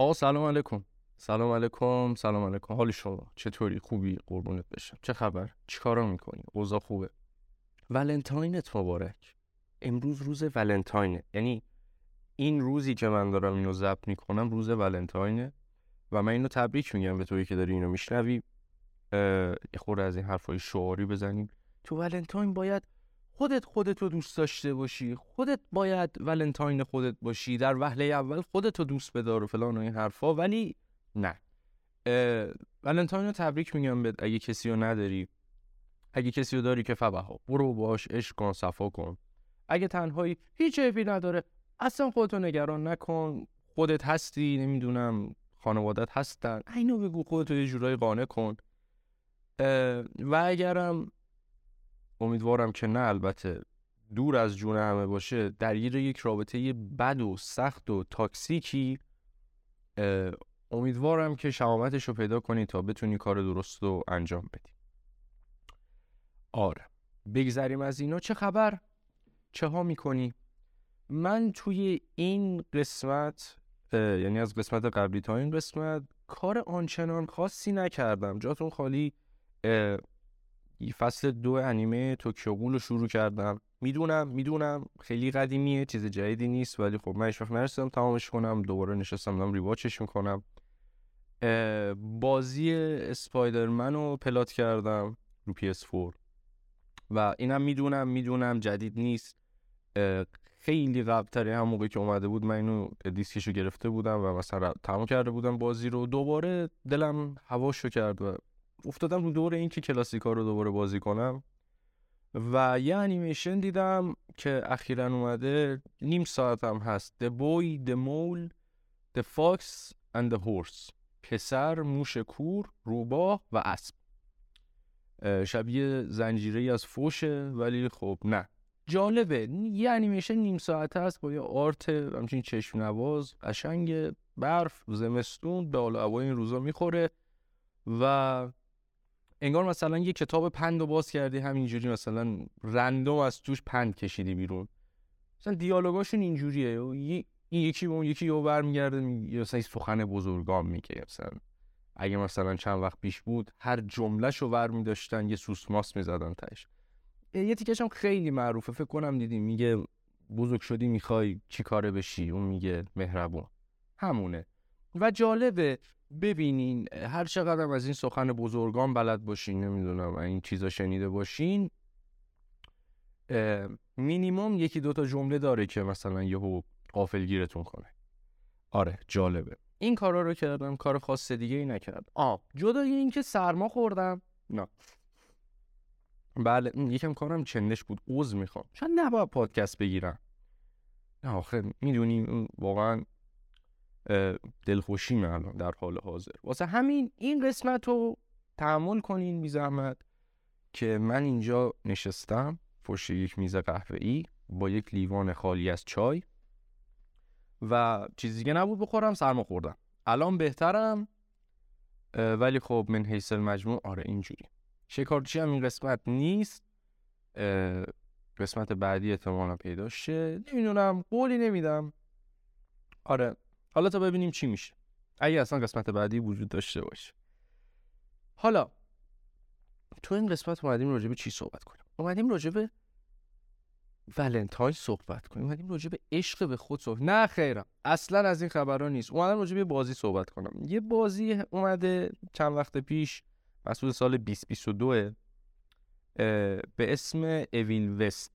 آقا سلام علیکم. سلام علیکم. سلام علیکم. حال شما چطوری؟ خوبی؟ قربونت بشم. چه خبر؟ چیکارا میکنی؟ اوضاع خوبه؟ ولنتاینت مبارک. امروز روز ولنتاینه، یعنی این روزی که من دارم اینو ضبط میکنم روز ولنتاینه و من اینو تبریک میگم به تویی که داری اینو میشنوی. خورده از این حرفای شعاری بزنیم. تو ولنتاین باید خودت رو دوست داشته باشی، خودت باید ولنتاین خودت باشی، در وهله اول خودت رو دوست بدار و فلان و این حرفا. ولی نه، ولنتاین رو تبریک میگم بهت. اگه کسی رو نداری، اگه کسی رو داری که فبها، برو باش عشق کن، صفا کن. اگه تنهایی هیچ عیبی نداره، اصلا خودتو نگران نکن. خودت هستی، نمیدونم خانوادت هستن، اینو بگو، خودتو یه جورایی قانع کن. و اگرم، امیدوارم که نه البته، دور از جون همه باشه، درگیر یک رابطه بد و سخت و تاکسیکی، امیدوارم که شجاعتش رو پیدا کنی تا بتونی کار درست رو انجام بدی. آره، بگذریم از اینا. چه خبر؟ چه ها میکنی؟ من توی این قسمت، یعنی از قسمت قبلی تا این قسمت، کار آنچنان خاصی نکردم. جاتون خالی. فصل 2 انیمه توکیو گول رو شروع کردم. میدونم خیلی قدیمیه، چیز جدیدی نیست، ولی خب من هیچ وقت نرسیدم تمامش کنم. دوباره نشستم ریواچش میکنم. بازی اسپایدرمن رو پلات کردم رو PS4 و اینم میدونم جدید نیست. خیلی قبل‌تره، هم موقعی که اومده بود من اینو دیسکشو گرفته بودم و مثلا تمام کرده بودم بازی رو. دوباره دلم هواشو کرد و افتادم رو دوره این که کلاسیکا رو دوباره بازی کنم و یه انیمیشن دیدم که اخیراً اومده، نیم ساعت هم هست. The Boy, The Mole, The Fox and The Horse. پسر، موش کور، روباه و اسب. شبیه زنجیره‌ای از فوشه، ولی خب نه، جالبه. یه انیمیشن نیم ساعت هست با یه آرت همچین چشم نواز، قشنگ، برف، زمستون، به حال هوای این روزا میخوره و انگار مثلا یه کتاب پند رو باز کردی، همینجوری مثلا رندوم از توش پند کشیدی بیرون. مثلا دیالوگاشون اینجوریه، این یکی به اون یکی یهو برمیگرده یا مثلا سخن بزرگان میگه. مثلا اگه مثلا چند وقت پیش بود، هر جمله‌شو برمی داشتن یه سوسماس می‌زدن تاش. یه تیکش هم خیلی معروفه، فکر کنم دیدیم، میگه بزرگ شدی میخوای چی کاره بشی؟ اون میگه مهربون. همونه و جالبه. ببینین هر چقدر از این سخن بزرگان بلد باشین، نمیدونم این چیزا شنیده باشین، مینیمم یکی دوتا جمله داره که مثلا یهو غافلگیرتون کنه. آره جالبه. این کارا رو کردم، کار خاص دیگه ای نکردم. جدای این که سرما خوردم، نه بله، یکم کارم چندش بود، عذر میخوام. شاید نباید پادکست بگیرم، نه آخه میدونیم واقعا دلخوشیم الان در حال حاضر. واسه همین این قسمت رو تحمل کنین بی زحمت که من اینجا نشستم پشت یک میز قهوه‌ای با یک لیوان خالی از چای و چیز دیگه نبود بخورم، سرما خوردم. الان بهترم، ولی خب من حیث المجموع آره اینجوری. شکارچی هم این قسمت نیست، قسمت بعدی احتمالا پیدا شه، نمیدونم، قولی نمیدم. آره حالا تا ببینیم چی میشه، اگه اصلا قسمت بعدی وجود داشته باشه. حالا تو این قسمت اومدیم راجع به چی صحبت کنیم؟ اومدیم راجع به ولنتاین صحبت کنیم، اومدیم راجع به عشق به خود صحبت. نه خیرم، اصلا از این خبرها نیست. اومدم راجع به بازی صحبت کنم. یه بازی اومده چند وقت پیش، مسئول سال 2022، به اسم Evil West.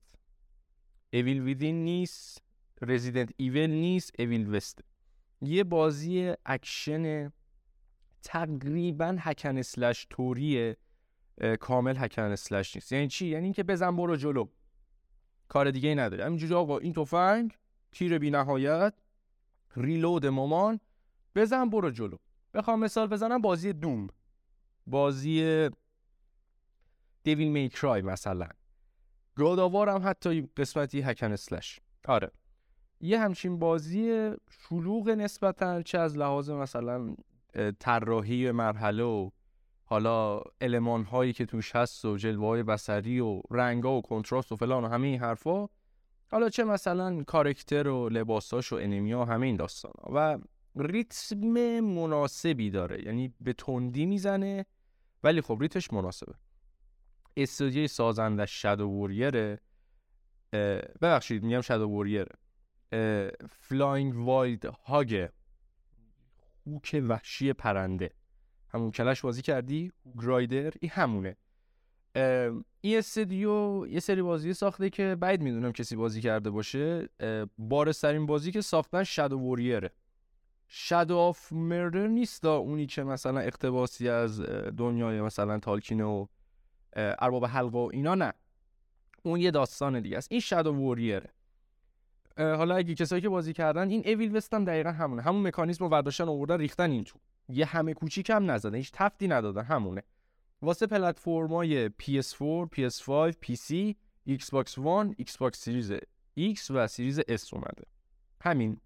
Evil Within نیست، Resident Evil نیست، Evil West. یه بازی اکشن تقریبا هکن اسلش توریه، کامل هکن اسلش نیست. یعنی چی؟ یعنی این که بزن برو جلو، کار دیگه ای نداری، همینجوری آقا این تفنگ، تیر بی نهایت، ریلود مامان، بزن برو جلو. بخوام مثال بزنم، بازی دوم، بازی دیویل می کرای مثلا، گاداوار هم حتی قسمتی هکن اسلش. آره یه همچین بازی شلوغ نسبتاً، چه از لحاظ مثلا طراحی مرحله و حالا المان هایی که توش هست و جلوه های بصری و رنگا و کنتراست و فلان و همه این حرفا، حالا چه مثلا کاراکتر و لباساش و انیمیا و همه این داستانا. و ریتم مناسبی داره، یعنی به تندی میزنه ولی خب ریتمش مناسبه. استودیوی سازنده شادو وریره، ببخشید میگم شادو وریره، فلاینگ وایلد هاگ، هوک وحشی پرنده، همون کلش بازی کردی، گرایدر، این همونه. این استودیو یه سری بازی ساخته که بعید میدونم کسی بازی کرده باشه. بارزترین بازی که ساختن شادو وریره. شادو آف مردر نیست اونی که مثلا اقتباسی از دنیای مثلا تالکین و ارباب حلقه و اینا، نه، اون یه داستان دیگه است. این شادو وریره. حالا اگه کسایی که بازی کردن این اویل وست هم دقیقاً همونه، همون مکانیزم رو برداشتن آوردن ریختن این تو، یه همه کوچیک هم نزدن، هیچ تفتی ندادن، همونه. واسه پلتفرم‌های PS4، PS5، PC، Xbox One، Xbox Series X و سریز S اومده. همین،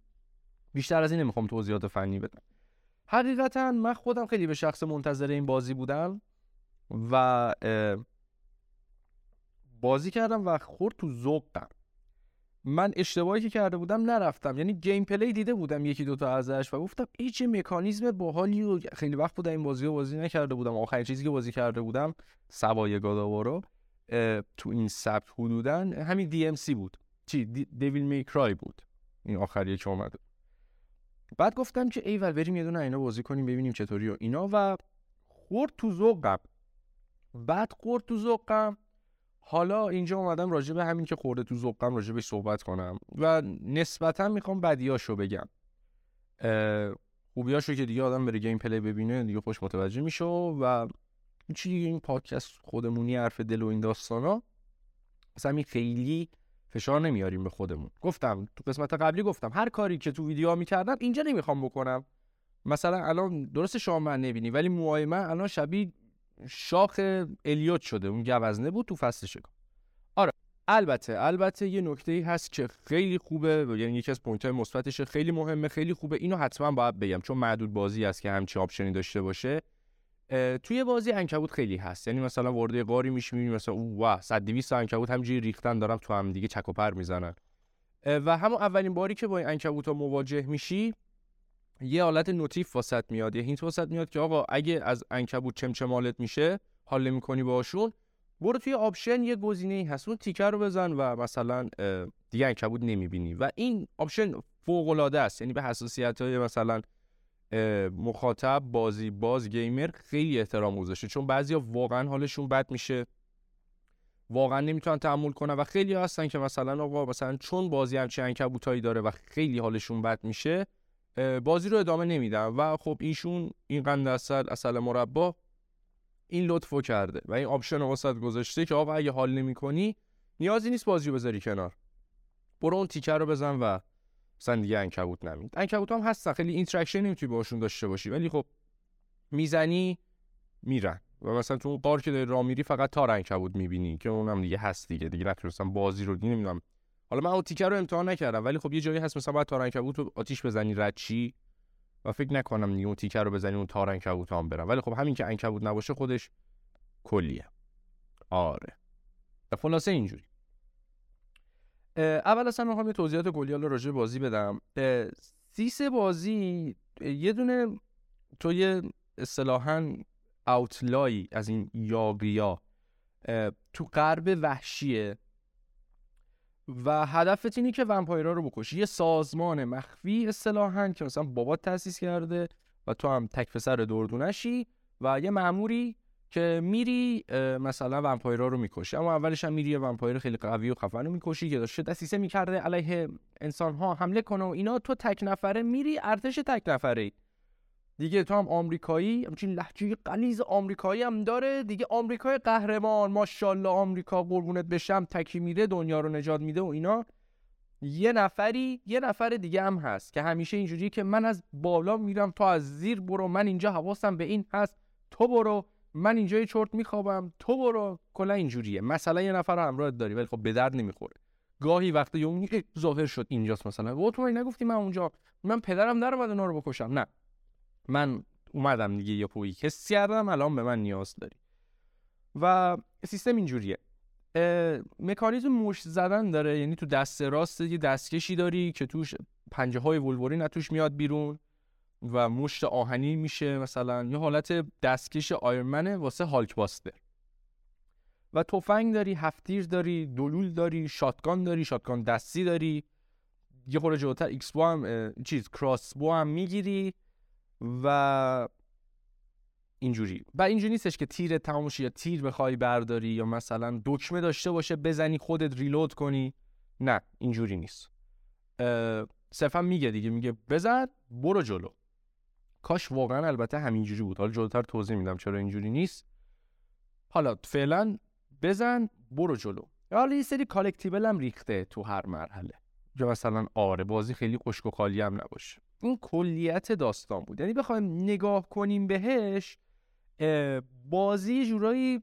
بیشتر از این نمیخوام توضیحات فنی بدم. حقیقتاً من خودم خیلی به شخص منتظر این بازی بودم و بازی کردم و خورد تو ذوقم. من اشتباهی که کرده بودم نرفتم، یعنی گیم پلی دیده بودم یکی دوتا ازش و گفتم ای چه مکانیزم باحالی، و خیلی وقت بودم این بازی رو بازی نکرده بودم. آخرین چیزی که بازی کرده بودم سوای گاداوارو تو این سبک حدوداً همین DMC بود، دیویل می کرای بود، این آخریه که اومد. بعد گفتم که ایول بریم یه دونه اینا بازی کنیم ببینیم چطوری و اینا، و خورد تو ذوقم. بعد خورد تو ذوقم، حالا اینجا اومدم راجع به همین که خورده تو ذوقم راجع بهش صحبت کنم و نسبتاً میخوام بدیاشو بگم. خوبیاشو که دیگه آدم بره گیم پلی ببینه دیگه خوش متوجه میشه و چی دیگه، این پادکست خودمونی، حرف دل و این داستانا، مثلا این خیلی فشار نمیاریم به خودمون. گفتم تو قسمت قبلی، گفتم هر کاری که تو ویدیوها میکردم اینجا نمیخوام بکنم. مثلا الان درست شما من نبینی ولی موهای من الان شبیه شاخ الیوت شده، اون گوزنه بود تو فصل شکم. آره البته یه نکته‌ای هست که خیلی خوبه، یعنی یکی از پوینت‌های مثبتش خیلی مهمه، خیلی خوبه، اینو حتما باید بگم چون محدود بازی است که همچین آپشنی داشته باشه. توی بازی عنکبوت خیلی هست، یعنی مثلا وارد غاری میشی می‌بینی مثلا واه 100 200 عنکبوت همینجوری ریختن دارن تو هم دیگه چک و پر میزنن، و همون اولین باری که با این عنکبوت‌ها مواجه میشی یه حالت نوتیف واسط میاد، یه هینت واسط میاد که آقا اگه از عنکبوت چمچمالت میشه حال نمی‌کنی باهاشون، برو توی آپشن یه گزینه‌ای هست اون تیکر رو بزن و مثلا دیگه عنکبوت نمیبینی. و این آپشن فوق‌العاده است، یعنی به حساسیت‌های مثلا مخاطب باز گیمر خیلی احترام گذاشته، چون بعضیا واقعا حالشون بد میشه، واقعا نمیتونن تحمل کنن، و خیلی هستن که مثلا آقا مثلا چون بازی همچین عنکبوتایی داره و خیلی حالشون بد میشه بازی رو ادامه نمیدم، و خب ایشون این قند اصل مربا این لطفو کرده و این آپشن رو واسط گذاشته که آقا اگه حال نمی‌کنی نیازی نیست بازی رو بذاری کنار، برو اون تیکر رو بزن و مثلا دیگه عنکبوت نمید. عنکبوت هم هستن خیلی اینتراکشن نمیتونی باشون داشته باشی، ولی خب میزنی میرن، و مثلا تو اون قار که داری راه میری فقط تار عنکبوت میبینی که اونم دیگه هست دیگه نتونستم بازی رو نمیدونم. حالا من اون تیکر رو امتحان نکردم ولی خب یه جایی هست مثلا باید تار عنکبوت رو آتیش بزنی رد چی، و فکر نکنم دیگه اون تیکر رو بزنی اون تار عنکبوت هم برن، ولی خب همین که عنکبوت نباشه خودش کلیه. آره خلاصه اینجوری. اول اصلا میخوام یه توضیحات کلیال راجع بازی بدم. سیس بازی یه دونه توی اصطلاحاً اوتلای از این یاگیا تو غرب وحشیه و هدفت اینی که ومپایرها رو بکشی. یه سازمان مخفی اصطلاحاً که مثلا بابات تأسیس کرده و تو هم تکفسر دردونشی و یه مأموری که میری مثلا ومپایرها رو میکشی. اما اولش هم میری یه ومپایر خیلی قوی و خفن رو میکشی که داشته دسیسه میکرده علیه انسان‌ها حمله کنه و اینا، تو تک نفره میری، ارتش تک نفره دیگه، تو هم آمریکایی، همچین لهجه غلیظ آمریکایی هم داره دیگه، آمریکای قهرمان ماشاءالله آمریکا قربونت بشم تکی میره دنیا رو نجات میده و اینا. یه نفر دیگه هم هست که همیشه اینجوری که من از بالا میرم تو از زیر برو، من اینجا حواسم به این هست تو برو، من اینجا یه چرت میخوابم تو برو، کلا اینجوریه. مثلا یه نفر رو همراهت داری ولی خب به درد نمیخوره، گاهی وقتا یهو ظاهر شد اینجاست، مثلا و تو نگفتی من اونجا، من پدرم در اومد اونا رو بکشم، نه من اومدم دیگه یه پویی حس کردم الان به من نیاز داری. و سیستم اینجوریه، مکانیزم مشت زدن داره، یعنی تو دست راست یه دستکشی داری که توش پنجه های ولورین از توش میاد بیرون و مشت آهنی میشه مثلا، یه حالت دستکش آیرمنه واسه هالک باستر. و تفنگ داری، هفتیر داری، دلول داری، شاتگان داری، شاتگان دستی داری. یه خورده جلوتر ایکس بو هم کراس بو هم میگیری و اینجوری. و اینجوری نیستش که تیر تمام شه یا تیر بخوای برداری یا مثلا دکمه داشته باشه بزنی خودت ریلود کنی. نه اینجوری نیست. صرفا میگه دیگه، میگه بزن برو جلو. کاش واقعا البته همینجوری بود. حالا جلوتر توضیح میدم چرا اینجوری نیست. حالا فعلا بزن برو جلو. حالا یه سری کالکتیبل هم ریخته تو هر مرحله. یا مثلا آره بازی خیلی خشک و خالی هم نباشه. این کلیت داستان بود. یعنی بخوایم نگاه کنیم بهش، بازی جورایی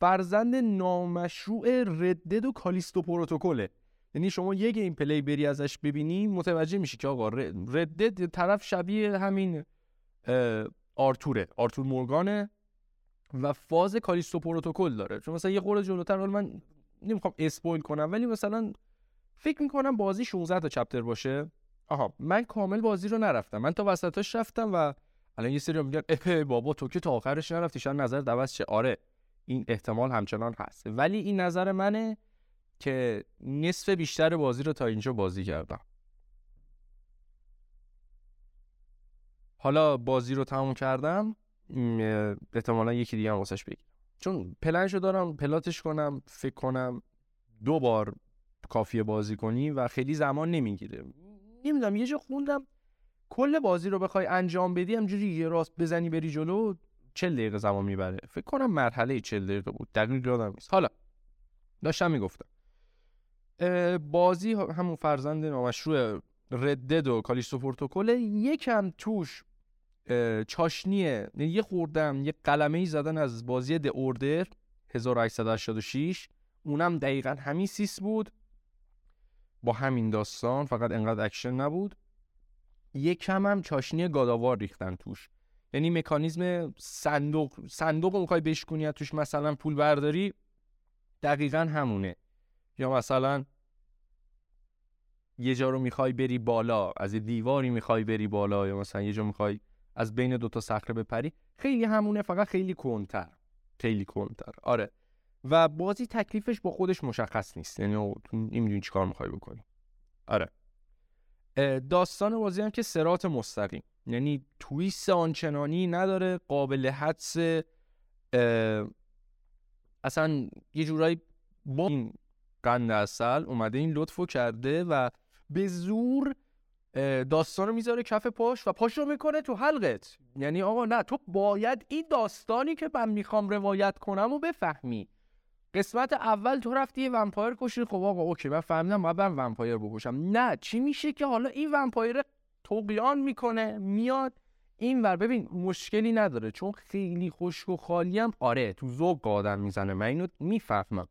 فرزند نامشروع ردد و کالیستو پروتکله. یعنی شما یه گیم پلی بری ازش ببینی متوجه میشی که آقا ردد طرف شبیه همین آرتور مورگانه و فاز کالیستو پروتکل داره. چون مثلا یه خورده جلوتر، حالا من نمیخوام اسپویل کنم، ولی مثلا فکر میکنم بازی 16 تا چپتر باشه. آها من کامل بازی رو نرفتم، من تا وسطاش رفتم و الان یه سری میگن اه بابا تو که تا آخرش نرفتی شاید نظر دوست چه. آره این احتمال همچنان هست، ولی این نظر منه که نصف بیشتر بازی رو تا اینجا بازی کردم. حالا بازی رو تموم کردم، احتمالا یکی دیگه هم واسش بگیرم، چون پلنشو دارم پلاتش کنم. فکر کنم 2 بار کافیه بازی کنی و خیلی زمان نمیگیره. نمیدونم یه جا خوندم کل بازی رو بخوای انجام بدی همجوری یه راست بزنی بری جلو 40 دقیقه زمان میبره. فکر کنم مرحله 40 دقیقه بود، دقیق یادم نیست. حالا داشتم میگفتم بازی همون فرزند نامشروع ردد و کالیستو پروتکل، یکم توش چاشنیه. یه خوردم یه قلمه‌ای زدن از بازی د اوردر 1886، اونم دقیقاً همین سیس بود با همین داستان، فقط انقدر اکشن نبود. یکم هم چاشنی گاداوار ریختن توش، یعنی مکانیزم صندوق رو می‌خوای بشکونی توش مثلا پول برداری، دقیقاً همونه. یا مثلا یه جا رو می‌خوای بری بالا، از دیواری می‌خوای بری بالا، یا مثلا یه جا می‌خوای از بین 2 تا صخره بپری، خیلی همونه، فقط خیلی کنتر. آره و بازی تکلیفش با خودش مشخص نیست، یعنی تو نمیدونی چیکار می‌خوای بکنی. آره داستان بازی هم که صراط مستقیم، یعنی تویست آنچنانی نداره، قابل حدس، اصلا یه جورایی با این قند اصل اومده این لطفو کرده و به زور داستان رو میذاره کف پاش و پاش رو میکنه تو حلقت. یعنی آقا نه، تو باید این داستانی که من میخوام روایت کنم و بفهمی. قسمت اول تو رفتی یه ومپایر کشی، خب آقا اوکی من فهمیدم باید من ومپایر بکشم. نه چی میشه که حالا این ومپایر طغیان میکنه میاد اینور. ببین مشکلی نداره چون خیلی خشک و خالی هم آره تو ذوق آدم میزنه، من اینو میفهمم.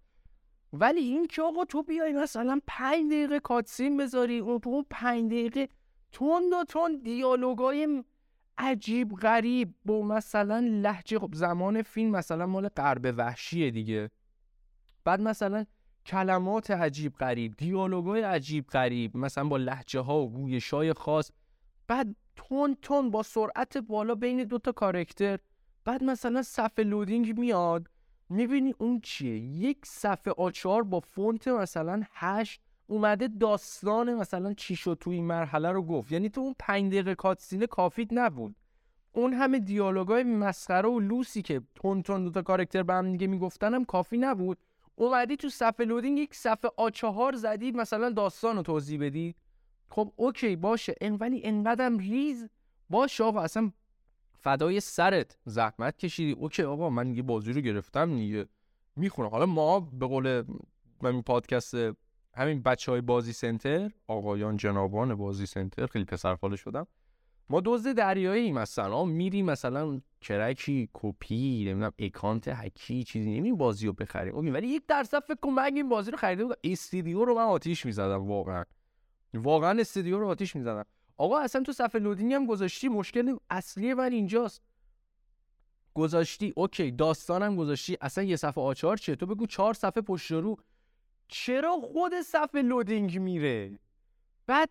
ولی این که آقا تو بیای مثلا 5 دقیقه کاتسین بذاری، اون 5 دقیقه تون دیالوگای عجیب غریب با مثلا لهجه، خب زمان فیلم مثلا مال غرب وحشیه دیگه، بعد مثلا کلمات عجیب غریب، دیالوگای عجیب غریب مثلا با لهجه ها و گویشای خاص، بعد تون با سرعت بالا بین 2 تا کاراکتر، بعد مثلا صفحه لودینگ میاد میبینی اون چیه، یک صفحه آچار با فونت مثلا 8 اومده داستان مثلا چی شد توی این مرحله رو گفت. یعنی تو اون 5 دقیقه کاتسینه کافیت نبود، اون همه دیالوگای مسخره و لوسی که تون 2 تا کاراکتر به هم دیگه میگفتن هم کافی نبود. اومدی تو صفحه لودینگ یک صفحه آچار زدی مثلا داستان رو توضیح بدی، خب اوکی باشه، ولی انقدرم ریز باشه آقا، اصلا فدای سرت زحمت کشیدی، اوکی آقا من دیگه بازی رو گرفتم دیگه میخونم. حالا ما به قول همین پادکست همین بچهای بازی سنتر، آقایان جنابان بازی سنتر، خیلی پسرفال شدم، ما دزد دریاییم مثلا، میریم مثلا کرکی کپی نمیدونم اکانت هکی چیزی نمیدونم بازی رو بخریم. ولی 1% فکر کنم من این بازی رو خریده بودم، استودیو رو من آتیش می‌زدم، واقعا استودیو رو آتیش می‌زدم. آقا اصلا تو صفحه لودینگ هم گذاشتی، مشکل اصلی من اینجاست، گذاشتی اوکی داستانم گذاشتی، اصلا یه صفحه آچار چیه؟ تو بگو 4 صفحه پشت رو، چرا خود صفحه لودینگ میره؟ بعد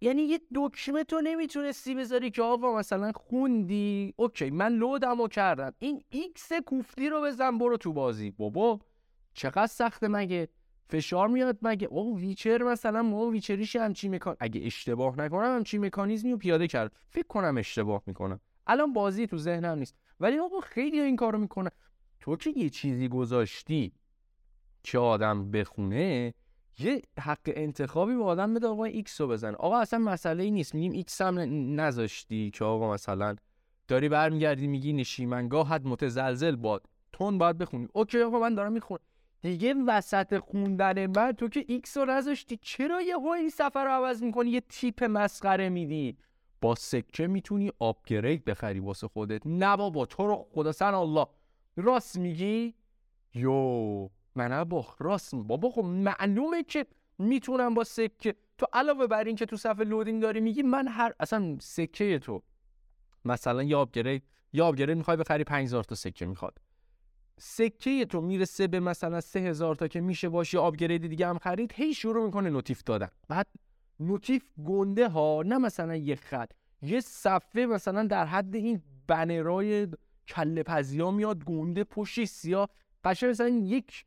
یعنی یه دکمه تو نمیتونستی بذاری که آقا مثلا خوندی اوکی من لودمو کردم، این ایکس کوفتی رو بزن برو تو بازی. بابا چقدر سخته مگه؟ فشار میاد مگه؟ او ویچر مثلا ما ویچریش همچین مکان، اگه اشتباه نکنم همچین مکانیزمی رو پیاده کرد، فکر کنم اشتباه میکنم الان بازی تو ذهنم نیست، ولی آقا خیلی این کارو میکنه. تو که یه چیزی گذاشتی که آدم بخونه، یه حق انتخابی به آدم بده آقا ایکس رو بزن. آقا اصلا مسئله ای نیست، میگیم ایکس هم نذاشتی که آقا مثلا داری برمیگردی میگی نشیمنگاهت متزلزل باد، تون باید بخونی، اوکی آقا من دارم میخونم دیگه. وسط خوندن من تو که ایکس رو نذاشتی، چرا یه ها این سفر رو عوض میکنی یه تیپ مسخره میدی؟ با سکه میتونی آپگرید بخری واسه خودت. نه بابا تو رو خدا سن الله راست میگی؟ یو من با راست بابا خب معلومه که میتونم با سکه. تو علاوه بر این که تو صفحه لودینگ داری میگی من هر اصلا سکه تو مثلا یا آپگرید میخوای بخری 5000 تا سکه میخواد، سکه تو میرسه به مثلا 3000 تا که میشه باشه آپگرید دیگه هم خرید، هی شروع میکنه نوتیف دادن. بعد نوتیف گنده ها، نه مثلا یه خط یه صفحه مثلا در حد این بنرای کله پزیا میاد گنده پشت سیاه، قشنگ مثلا یک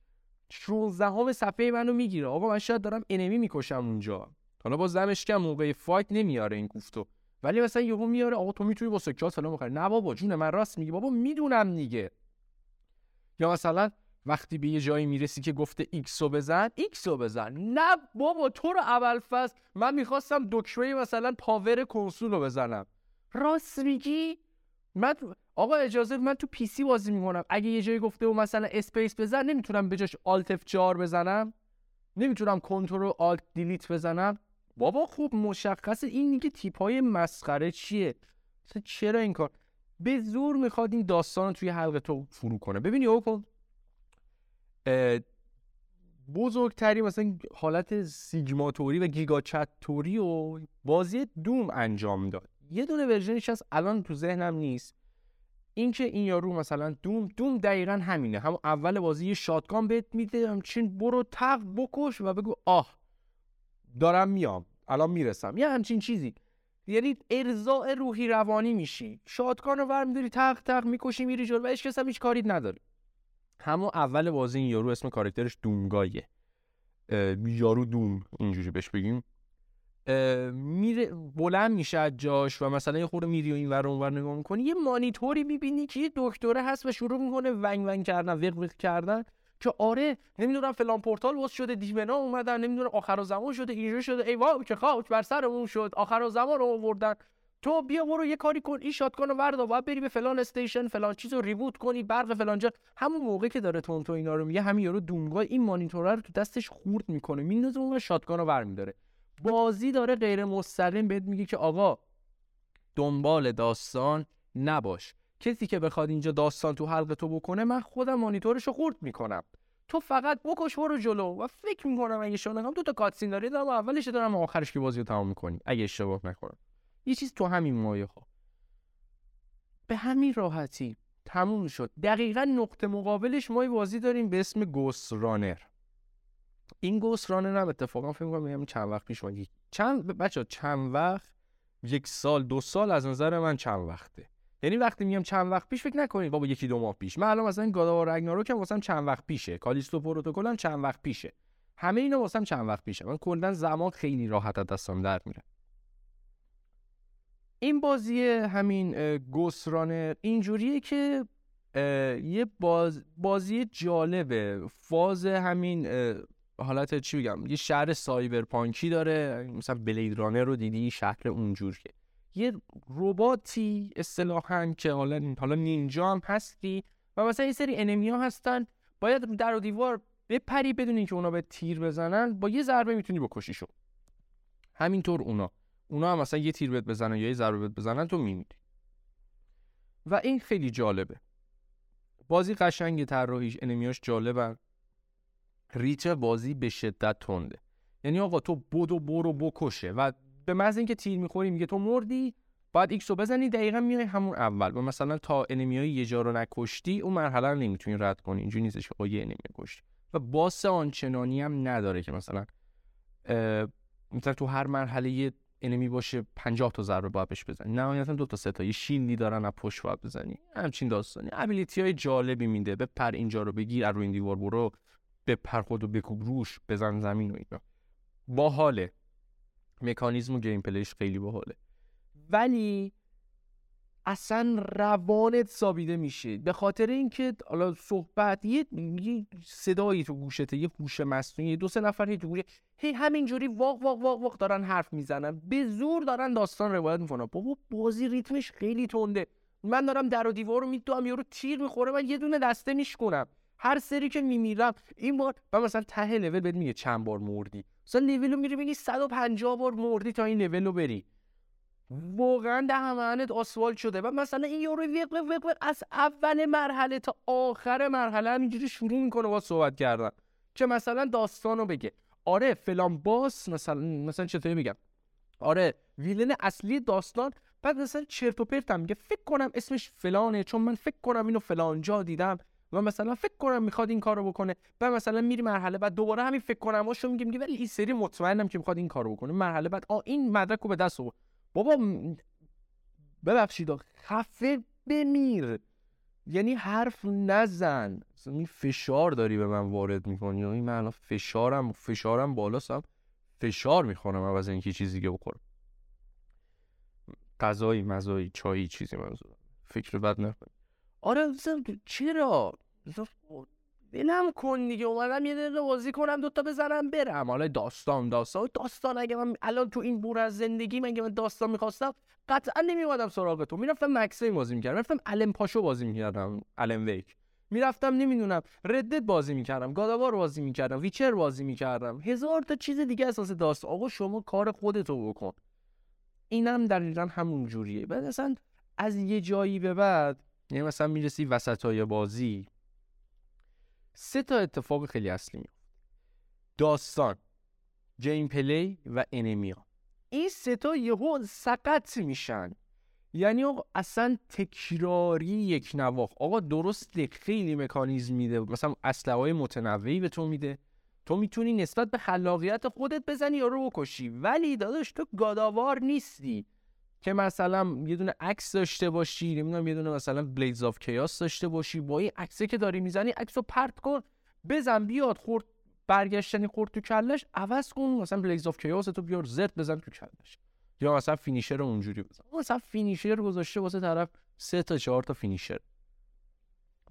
16 صفحه منو میگیره. آقا من شاید دارم انمی میکشم اونجا، حالا باز دمش کم موقع فایت نمیاره این گفتو، ولی مثلا یهو میاره آقا تو میتونی با سکه سلام بخری. نه بابا جون من راست میگی بابا میدونم دیگه. یا مثلا وقتی به یه جایی میرسی که گفته ایکس رو بزن، نه بابا تو رو اول فصل من میخواستم دکمه مثلا پاور کنسول رو بزنم. راست میگی؟ من آقا اجازه من تو پی سی بازی میکنم، اگه یه جایی گفته و مثلا اسپیس بزن نمیتونم به جاش آلت اف 4 بزنم، نمیتونم کنترل آلت دیلیت بزنم؟ بابا خوب مشخصه این دیگه تیپای مسخره چیه. چرا این کار به زور میخواد این داستانو توی حلقه تو فرو کنه؟ ببینی اوکن بزرگتری مثلا حالت سیگماتوری و گیگاچتوری و بازی دوم انجام داد. یه دونه ورژنش هست الان تو ذهنم نیست، اینکه این یارو مثلا دوم دقیقاً همینه، هم اول بازی یه شاتگان بهت میده همچین برو تق بکش و بگو آه دارم میام الان میرسم، یه همچین چیزی، یعنی ارضاء روحی روانی میشی، شاتگان رو برمی‌داری تق تق میکشی میری جلو و اشکسم هیچ کاری نداری. هم اول بازی این یارو اسم کاراکترش دومگایه، یارو دوم اینجوری بهش بگیم، میره بلند میشه از جاش و مثلا یه خورده میری و اینور اونور نگاه میکنی، یه مانیتوری میبینی که یه دکتره هست و شروع میکنه ونگ ونگ کردن وق وق کردن که آره نمیدونم فلان پورتال باز شده، دیمنا اومدن، نمیدونم آخر زمان شده، اینجوری شده، ای وای که خاک بر سرمون شد، آخر زمان رو آوردن، تو بیا برو یه کاری کن، این شاتگان رو بردا باید بری به فلان استیشن فلان چیزو ریبوت کنی، برق فلان جا. همون موقع که داره تونتو اینا رو میگه، همین یارو دونگای این مانیتور رو تو دستش خورد میکنه، میندازه اون شاتگان رو برمی‌داره. بازی داره غیر مستقیم بهت میگه که آقا دنبال داستان نباش، کسی که بخواد اینجا داستان تو حلقه تو بکنه من خودم مانیتورشو خورد میکنم، تو فقط بکش برو جلو. و فکر میکنم اگه شونم دو تا کاتسین داره، دارم اولش دارم آخرش که بازیو تمام میکنی اگه اشتباه نکنم، یه چیز تو همین مایه ها. به همین راحتی تموم شد. دقیقاً نقطه مقابلش ما یه بازی داریم به اسم گوست رانر. این گوست رانر هم اتفاقا فکر می‌کنم چند وقت پیش اومد. بچه‌ها چند وقت، 1 سال 2 سال از نظر من چند وقته. یعنی وقتی میگم چند وقت پیش فکر نکنید بابا 1-2 ماه پیش. من الان مثلا گاد آو رگناروک هم واسم چند وقت پیشه. کالیستو پروتکل هم چند وقت پیشه. همه اینا واسم چند وقت پیشه. من کلاً زمان خیلی راحت از دستم در میره. این بازی همین گوست رانر اینجوریه که یه بازی جالبه، فاز همین حالت چی بگم، یه شهر سایبرپانکی داره، مثلا بلید رانر رو دیدی شهر اونجوریه، یه رباتی اصطلاحاً که حالا نینجا هم هستی و مثلا یه سری انمی ها هستن، باید در و دیوار بپری بدون اینکه اونا به تیر بزنن، با یه ضربه میتونی بکشیشون. همینطور اونا هم مثلا یه تیر بهت بزنن یا یه ضربه بهت بزنن تو میمیری. و این خیلی جالبه، بازی قشنگه، طراحیش، انمیاش جالبه، ریتم بازی به شدت تنده، یعنی آقا تو برو بکشه و به محض اینکه تیر میخوری میگه تو مردی، بعد ایکس رو بزنی، دقیقاً میای همون اول و مثلا تا انمیای یه جا رو نکشتی اون مرحله رو نمیتونی رد کنی. اینجوری نیستش که آقا یه انمی کشتی و باس آنچنانی هم نداره که مثلا تو هر مرحله انمی باشه 50 تا ضربه باید بهش بزنی، نهایتا 2 تا 3 تا. یه شیلدی دارن از پشت باید بزنی، همچین داستانی. ابیلیتی‌های جالبی میده، بپر اینجا رو بگیر، از روی این دیوار برو، بپر خودو بکوب روش، بزن زمین و اینا. باحاله، مکانیزم و گیم پلیش خیلی باحاله، ولی اصلا روانت سابیده میشه به خاطر اینکه حالا صحبت یه صدایی تو گوشته، یه هوش مصنوعی، 2-3 نفر تو گوشه هی همینجوری واق واق واق واق دارن حرف میزنن، به زور دارن داستان روایت میکنن. بابا بازی ریتمش خیلی تنده، من دارم در و دیوار رو میدوام، یارو تیر میخوره، من یه دونه دسته میشکنم، هر سری که میمیرم این بار من مثلا ته لول بهت میگه چند بار مردی، مثلا لولو میری ببینی 150 بار مردی تا این لولو بری، واقعا دهنت آسفالت شده. و مثلا این یارو وق از اول مرحله تا آخر مرحله همینجوری شروع میکنه با صحبت کردن که مثلا داستانو بگه، آره فلان باس مثلا چطوری میگم، آره ویلن اصلی داستان، بعد مثلا چرت و پرت میگه، فکر کنم اسمش فلانه چون من فکر کنم اینو فلان جا دیدم و مثلا فکر کنم میخواد این کارو بکنه، بعد مثلا میری مرحله بعد دوباره همین فکر کنماشو میگه، ولی این سری مطمئنم که میخواد این کارو بکنه، مرحله بعد این مدرکو به دست آورد. بابا ببخشید خفه بمیر، یعنی حرف نزن، این فشار داری به من وارد میکنی، یعنی من الان فشارم بالاستم، فشار میخونم عوض اینکه چیزی دیگه بخورم، غذایی مزایی چایی چیزی، منظورم فکر بد نکنی. آره مثلا چرا بنام کن دیگه، اومدم یه دقیقه بازی کنم، 2 تا بزنم برم. حالا داستان اگه من الان تو این بور از زندگی من داستان می‌خواستم قطعا نمی‌اومدم سراغ تو، می‌رفتم مکسی بازی می‌کردم، می‌رفتم الم پاشو بازی می‌کردم، الم ویک می‌رفتم، نمی‌دونم ردت بازی می‌کردم، گاداوار بازی می‌کردم، ویچر بازی می‌کردم، هزار تا چیز دیگه اساس داستان. آقا شما کار خودتو بکن، اینم دقیقاً همون جوریه. بعد اصلا از یه جایی به بعد یعنی مثلا می‌رسی وسطای بازی 3 تا اتفاق خیلی اصلی میفته: داستان، گیم پلی و انمیا. این 3 تا یهو سقط میشن، یعنی آقا اصلا تکراری یک نواخت. آقا درسته خیلی مکانیزم میده، مثلا اسلحه‌های متنوعی به تو میده، تو میتونی نسبت به خلاقیت خودت بزنی یا رو بکشی، ولی داداش تو گاداوار نیستی که مثلا یه دونه عکس داشته باشی، نمیدونم یه دونه مثلا بلیدز آف کیاس داشته باشی، با این عکسی که داری میزنی عکسو پرت کن بزن بیاد، خورد برگشتنی خورد تو کلش، عوض کن مثلا بلیدز آف کیاس تو بیار زرت بزن تو کلش، یا مثلا فینیشر رو اونجوری بزن. مثلا فینیشر گذاشته واسه طرف 3 تا 4 تا فینیشر،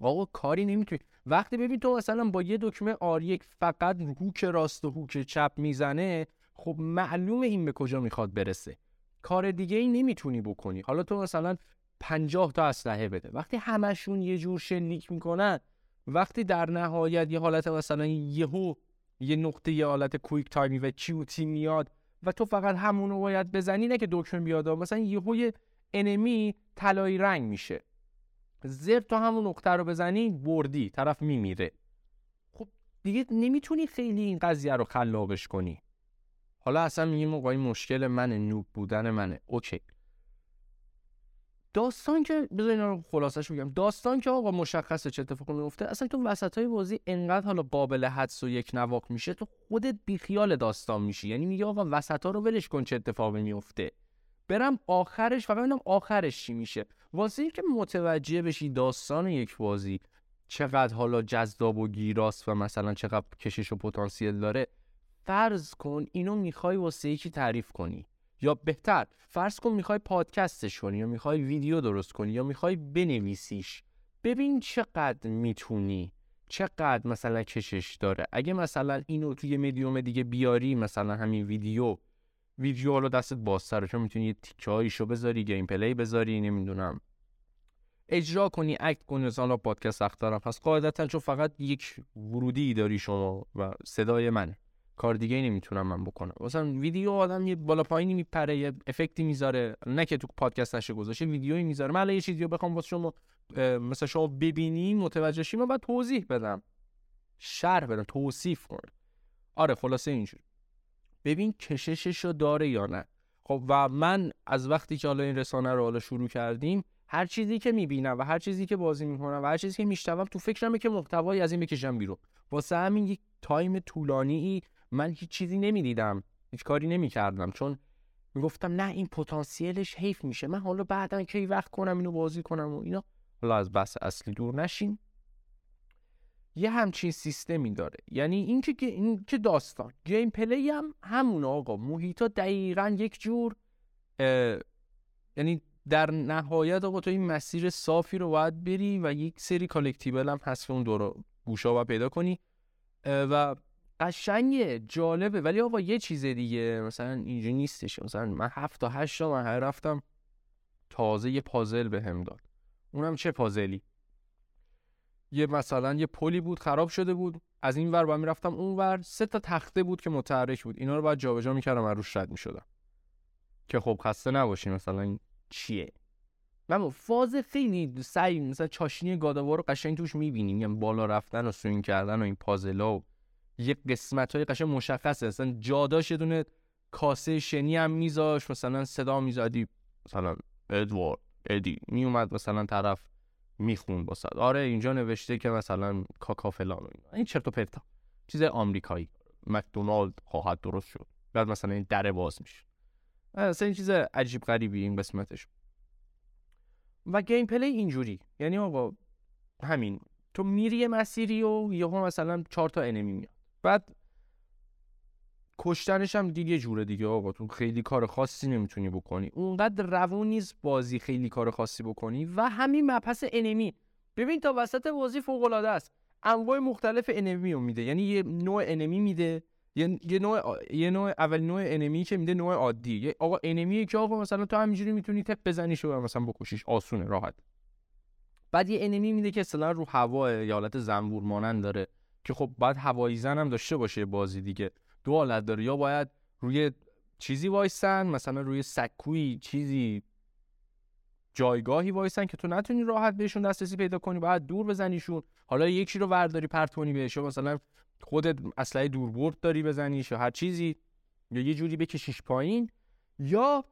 واقعا کاری نمیتونی. وقتی ببین تو مثلا با یه دکمه R1 فقط هوک راست و هوک چپ میزنه، خب معلومه این به کجا میخواد برسه، کار دیگه ای نمیتونی بکنی. حالا تو مثلا 50 تا اسلحه بده، وقتی همشون یه جور شلیک میکنن، وقتی در نهایت یه حالت مثلا یهو یه نقطه یه حالت کویک تایمی و کیوتی میاد و تو فقط همونو باید بزنی، نه که دکمه بیاد، مثلا یهو یه انمی طلایی رنگ میشه، زر تو همون نقطه رو بزنی بردی، طرف میمیره. خب دیگه نمیتونی خیلی این قضیه رو خلاقش کنی. حالا اصلا میگیم آقا این مشکل منه، نوب بودن منه، اوکی. داستان که بذارین رو خلاصش بگم، داستان که آقا مشخصه چه اتفاقی میفته، اصلا تو وسطای بازی انقدر حالا قابل حدس و یک نواق میشه تو خودت بیخیال داستان میشی، یعنی میگه آقا وسطا رو ولش کن چه اتفاقی میفته، برم آخرش و ببینم آخرش چی میشه، واسه اینکه متوجه بشی داستان یک بازی چقدر حالا جذاب و گیراست و مثلا چقدر کشش و پتانسیل داره. فرض کن اینو میخوای واسه یکی تعریف کنی، یا بهتر فرض کن میخوای پادکستش کنی، یا میخوای ویدیو درست کنی، یا میخوای بنویسیش، ببین چقدر میتونی، چقدر مثلا کشش داره. اگه مثلا اینو توی مدیوم دیگه بیاری، مثلا همین ویدیو حالا دستت بازتره، چون میتونی یه تیکه‌ایشو بذاری، گیم پلی بذاری، نمیدونم اجرا کنی، اکت کنی. مثلا پادکست اخترم پس قاعدتا چون فقط یک ورودی داری شما و صدای من، کار دیگه ای نمیتونم من بکنم. مثلا ویدیو آدم یه بالا پایینی میپره، یه افکتی میذاره، نه که تو پادکست نشه گذاشته، ویدیویی میذاره، من الان یه چیزیو بخوام واسه شما مثلا شما ببینین متوجه شین، من بعد توضیح بدم، شرح بدم، توصیف کنم. آره خلاصه اینجوری ببین کشششو داره یا نه. خب و من از وقتی که حالا این رسانه رو حالا شروع کردیم، هر چیزی که میبینم و هر چیزی که بازی میکنم و هر چیزی که میشنوم تو فکرمه که محتوایی از این بکشم بیرون. واسه همین یک تایم طولانی من هیچ چیزی نمیدیدم، هیچ کاری نمیکردم، چون میگفتم نه این پتانسیلش حیف میشه، من حالا بعدن کی وقت کنم اینو بازی کنم و اینا. حالا از بحث اصلی دور نشین، یه همچین سیستمی داره. یعنی این که داستان گیم پلی هم همون آقا محیطا دقیقاً یک جور، یعنی در نهایت آقا تو این مسیر صافی رو باید بری و یک سری کالکتیبل هم حذف اون دور گوشا باید پیدا کنی و قشنگه، جالبه. ولی آقا یه چیز دیگه مثلا اینجوری نیستش. مثلا من 7 تا 8 تا من هر رفتم تازه یه پازل بهم داد. اونم چه پازلی؟ یه مثلا یه پلی بود خراب شده بود، از این ور باید میرفتم اون ور، 3 تا تخته بود که متحرک بود، اینا رو باید جابجا میکردم و روش رد میشدم که خب خسته نباشی مثلا این چیه. من فاز خیلی سعی مثلا چاشنی گاداوا رو قشنگ توش میبینیم، یعنی بالا رفتن و سوین کردن و این پازلا و یه قسمت‌های قشنگ مشخصه. مثلا جاداش یه دونه کاسه شنی هم میذاش، مثلا صدا میزادی مثلا ادوارد ادی میومد مثلا طرف میخون با صد آره اینجا نوشته که مثلا کاکا فلان و اینا، این چرت و پرتا چیز آمریکایی مکدونالد خواهد درست شد، بعد مثلا این دره باز میشه. اصلا این چیز عجیب غریبی این قسمتش. و گیم پلی اینجوری، یعنی آقا همین تو میری مسیری و یهو مثلا 4 تا انمی میاد، بعد کشتنش هم دیگه جوره دیگه آقا، تو خیلی کار خاصی نمیتونی بکنی، اونقدر روون نیست بازی خیلی کار خاصی بکنی. و همین مبحث انمی، ببین تا وسط بازی فوق العاده است، انواع مختلف انمی رو میده، یعنی یه نوع انمی میده، یه نوع اول نوع انمی که میده نوع عادی، آقا انمی که آقا مثلا تو همینجوری میتونی تپ بزنیش و مثلا بکشیش، آسونه راحت. بعد یه انمی میده که اصلا رو هوا حالت زنبور مانند داره که خب بعد هوایی زن هم داشته باشه بازی دیگه، دو حالت داره، یا باید روی چیزی وایسن مثلا روی سکوی چیزی جایگاهی وایسن که تو نتونی راحت بهشون دسترسی پیدا کنی، باید دور بزنیشون، حالا یکی رو ورداری پرتونی بهش، یا مثلا خودت اسلحه دوربرد داری بزنیش، یا هر چیزی، یا یه جوری بکشیش پایین، یا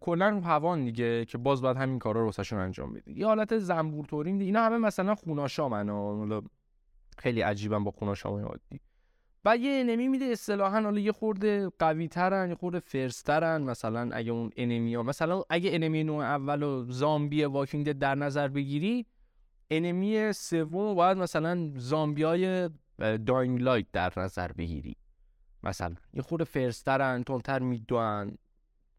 کلا رو هوان دیگه که باز بعد همین کارا رو واسهشون انجام میده، یه حالت زنبور طوری میده. اینا همه مثلا خوناشامن، حالا خیلی عجیبن با خوناشام عادی. بعد یه انمی میده اصطلاحاً حالا یه خورده قوی ترن یه خورده فرسترن، مثلا اگه اون انمی ها مثلا اگه انمی نوع اول و زامبی واکینگ دد در نظر بگیری، انمی سوم باید مثلا زامبیای داینگ لایت در نظر بگیری، مثلا یه خورده فرسترن، تندتر میدوئن،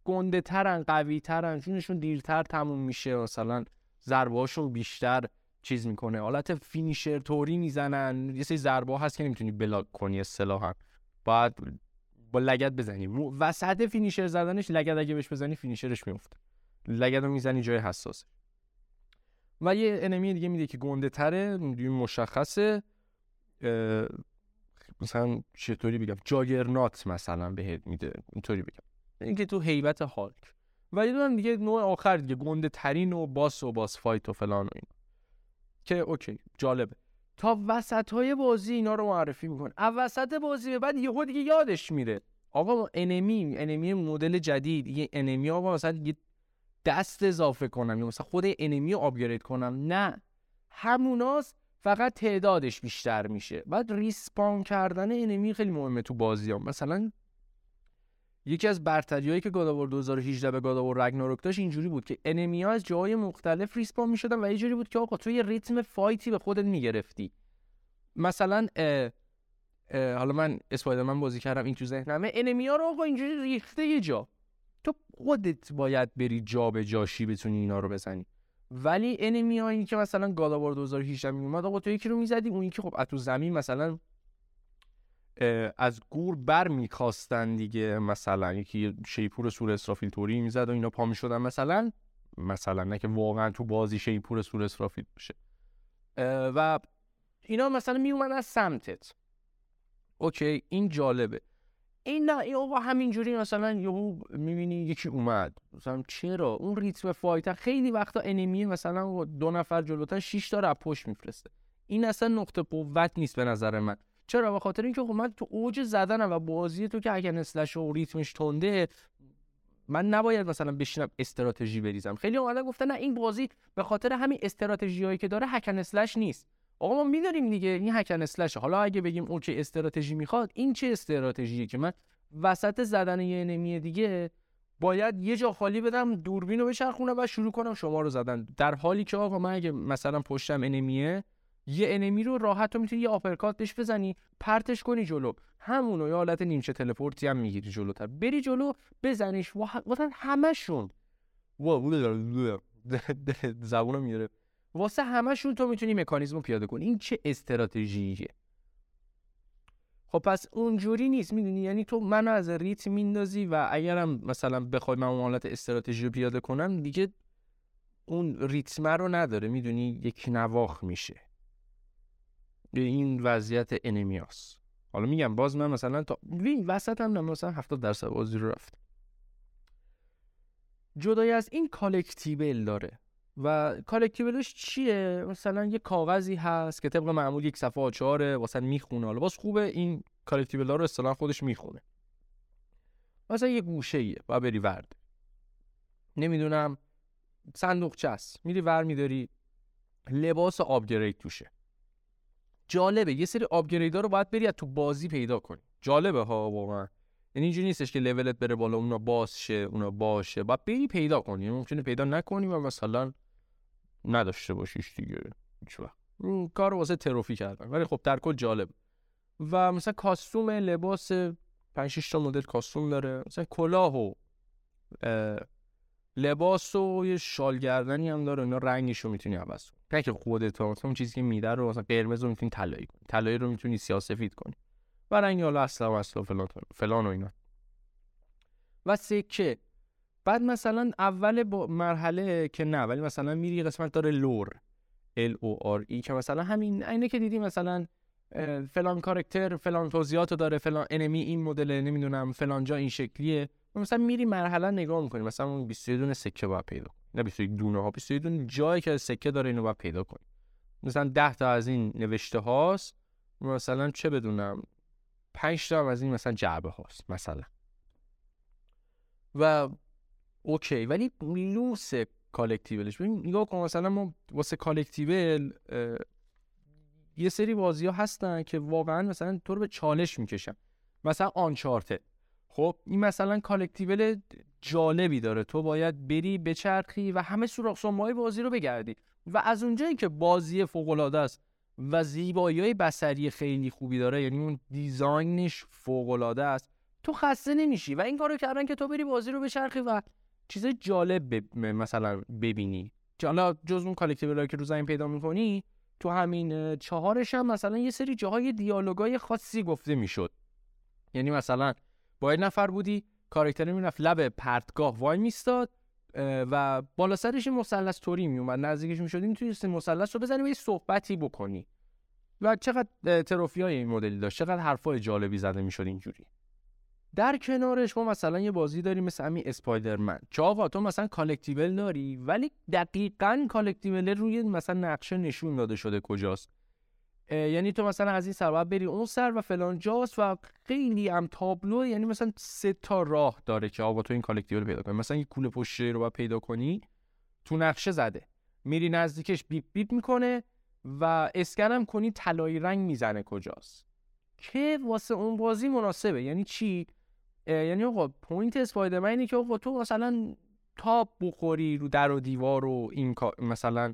گنده ترن، قوی ترن، جونشون دیرتر تموم میشه، مثلا ضربه هاشون بیشتر چیز میکنه، حالت فینیشر توری میزنن، یه سری ضربه هست که نمیتونی بلاک کنی اصطلاحا، باید با لگد بزنی وسط فینیشر زدنش، لگد اگه بهش بزنی فینیشرش میفته، لگد رو میزنی جای حساسه. و یه انمی دیگه میده که گنده تره، مشخصه، مثلا چطوری بگم جاگرنات مثلا بهت میده، اینطوری بگم اینکه تو هیبت هالک. ولی دونم دیگه نوع آخر دیگه گنده ترین و باس فایت و فلان و اینا که اوکی جالبه. تا وسط‌های بازی اینا رو معرفی میکنه، از وسط بازی به بعد یهو دیگه یادش میره آقا انمی مدل جدید، یه انمی آقا مثلا یه دست اضافه کنم یا مثلا خود انمی رو آپگرید کنم، نه هموناست، فقط تعدادش بیشتر میشه. بعد ریسپان کردن انمی خیلی مهمه تو بازیام. مثلا یکی از برتریایی که گاداوار 2018 به گاداوار رگناروک داشت اینجوری بود که انمی‌ها از جاهای مختلف ریسپان می‌شدن و اینجوری بود که آقا تو یه ریتم فایتی به خودت می‌گرفتی. مثلا حالا من اسپایدرمن بازی کردم، این تو ذهنمه، انمی‌ها رو آقا اینجوری ریخته یه جا، تو خودت باید بری جا به جاشی بتونی اینا رو بزنی. ولی انمی‌هایی که مثلا گاداوار 2018 میومد آقا تو یکی رو می‌زدی، اون یکی خب تو زمین مثلا از گور بر میخواستن دیگه، مثلا یکی شیپور سور اسرافیل توری میزد و اینا پا میشدن، مثلا نه که واقعا تو بازی شیپور سور اسرافیل باشه، و اینا مثلا میومن از سمتت. اوکی این جالبه. این نه ای آقا همینجوری مثلا یهو میبینی یکی اومد، مثلا چرا اون ریتم فایت خیلی وقتا انمی مثلا 2 نفر جلوتر 6 تا را پشت میفرسته، این اصلا نقطه قوت نیست به نظر من. چرا؟ به خاطر اینکه خب من تو اوج زدنم و بازی تو که اگه نسلش و ریتمش تنده، من نباید مثلا بشینم استراتژی بریزم. خیلی اومدن گفتن نه این بازی به خاطر همین استراتژیایی که داره هک نسلش نیست. آقا ما می‌دونیم دیگه این هک نسلشه. حالا اگه بگیم اون چه استراتژی میخواد، این چه استراتژیه که من وسط زدن یه انمی دیگه باید یه جا خالی بدم، دوربین رو بچرخونم و شروع کنم شما رو زدن. در حالی که آقا من اگه مثلا پشتم انمیه، یه انمی رو راحت میتونی یه آپرکات بهش بزنی، پرتش کنی جلو، همونو یه حالت نیمچه تلپورتی هم میگیری جلوتر، بری جلو بزنیش واسه همشون. زبونم میره. واسه همشون تو میتونی مکانیزمو پیاده کنی. این چه استراتژیه؟ خب پس اونجوری نیست، میدونی، یعنی تو منو از ریتم میندازی و اگرم مثلا بخوای من اون حالت استراتژی رو پیاده کنم دیگه اون ریتم رو نداره، میدونی، یک نواخ میشه. این وضعیت انمیاس. حالا میگم باز من مثلا تا این وسط هم مثلا 70% بازی رو رفت. جدای از این کالکتیبل داره و کالکتیبلش چیه؟ مثلا یه کاغذی هست که طبق معمول یک صفحه آچاره واسه میخونه. حالا باز خوبه این کالکتیبل ها رو اصطلاحاً خودش میخونه. مثلا یه گوشه‌ایه و بری ورد، نمیدونم صندوقچه است، میری ور میداری، لباس آپگرید توشه. جالبه یه سری آپگریدها رو باید بری از تو بازی پیدا کنی. جالبه ها واقعا، یعنی اینجوری نیستش که لولت بره بالا اونا باز شه، اونا باشه، باید بری پیدا کنی. ممکنه پیدا نکنی و مثلا نداشته باشیش دیگه، هیچ وقت اون کار واسه تروفی کردن. ولی خب در کل جالب. و مثلا کاستوم، لباس 5 6 تا مدل کاستوم داره، مثلا کلاه و لباس و یه شال گردنی هم داره. اینا رنگشو میتونی عوض کنی، نه که خودت اون چیزی که میده رو مثلا قرمز رو میتونی طلایی کنی، طلایی رو میتونی سیاه سفید کنی و رنگ حالا اصلا فلان و اینا و سکه. بعد مثلا اول مرحله که نه، ولی مثلا میری قسمت داره لور، LORE، که مثلا همین اینه که دیدی مثلا فلان کاراکتر فلان توضیحاتو داره، فلان انمی این مدل، نمیدونم فلان جا این شکلیه. مثلا میری مرحله نگاه میکنی، مثلا اون 21 دونه سکه باید پیدا کنی، نه 21 دونه ها، 21 دونه جایی که سکه داره اینو باید پیدا کنی. مثلا 10 تا از این نوشته هاست، مثلا چه بدونم 5 تا از این مثلا جعبه هاست مثلا و اوکی. ولی لوس کالکتیبلش ببین نگاه کن، مثلا ما واسه کالکتیبل یه سری بازی‌ها هستن که واقعا مثلا تو رو به چالش میکشن، مثلا آنچارتد. خب این مثلا کالکتیبل جالبی داره، تو باید بری بچرخی و همه سوراخ‌سنمای بازی رو بگردی و از اونجایی که بازی فوق‌العاده است و زیبایی‌های بصری خیلی خوبی داره، یعنی اون دیزاینش فوق‌العاده است، تو خسته نمیشی و این کارو کردن که تو بری بازی رو بچرخی و چیز جالب مثلا ببینی. حالا جز اون کالکتیبل‌هایی که رو زمین پیدا می‌کنی، تو همین چهارش هم مثلا یه سری جاهای دیالوگای خاصی گفته میشد، یعنی مثلا با یه نفر بودی، کاراکتر میرفت لب پرتگاه وای میستاد و بالا سرش مثلث طوری میومد، نزدیکش میشدی میتونستی مثلث رو بزنی و یه صحبتی بکنی و چقدر تروفیای این مدلی داشت، چقدر حرفای جالبی زده میشد اینجوری. در کنارش ما مثلا یه بازی داریم مثل همین اسپایدرمن. چاوا تو مثلا کالکتیبل داری ولی دقیقاً کالکتیبل روی مثلا نقشه نشون داده شده کجاست، یعنی تو مثلا از این سر باید بری اون سر و فلان جاست و خیلی هم تابلو، یعنی مثلا 3 تا راه داره که آقا تو این کالکتیو رو پیدا کنی. مثلا یک کوله پشتی رو باید پیدا کنی، تو نقشه زده، میری نزدیکش بیپ بیپ میکنه و اسکنم کنی طلایی رنگ میزنه کجاست، که واسه اون بازی مناسبه. یعنی چی؟ یعنی آقا پوینت اسپایدرمن اینه که آقا تو مثلا تاب بخوری رو در و دیوار و این کار، مثلا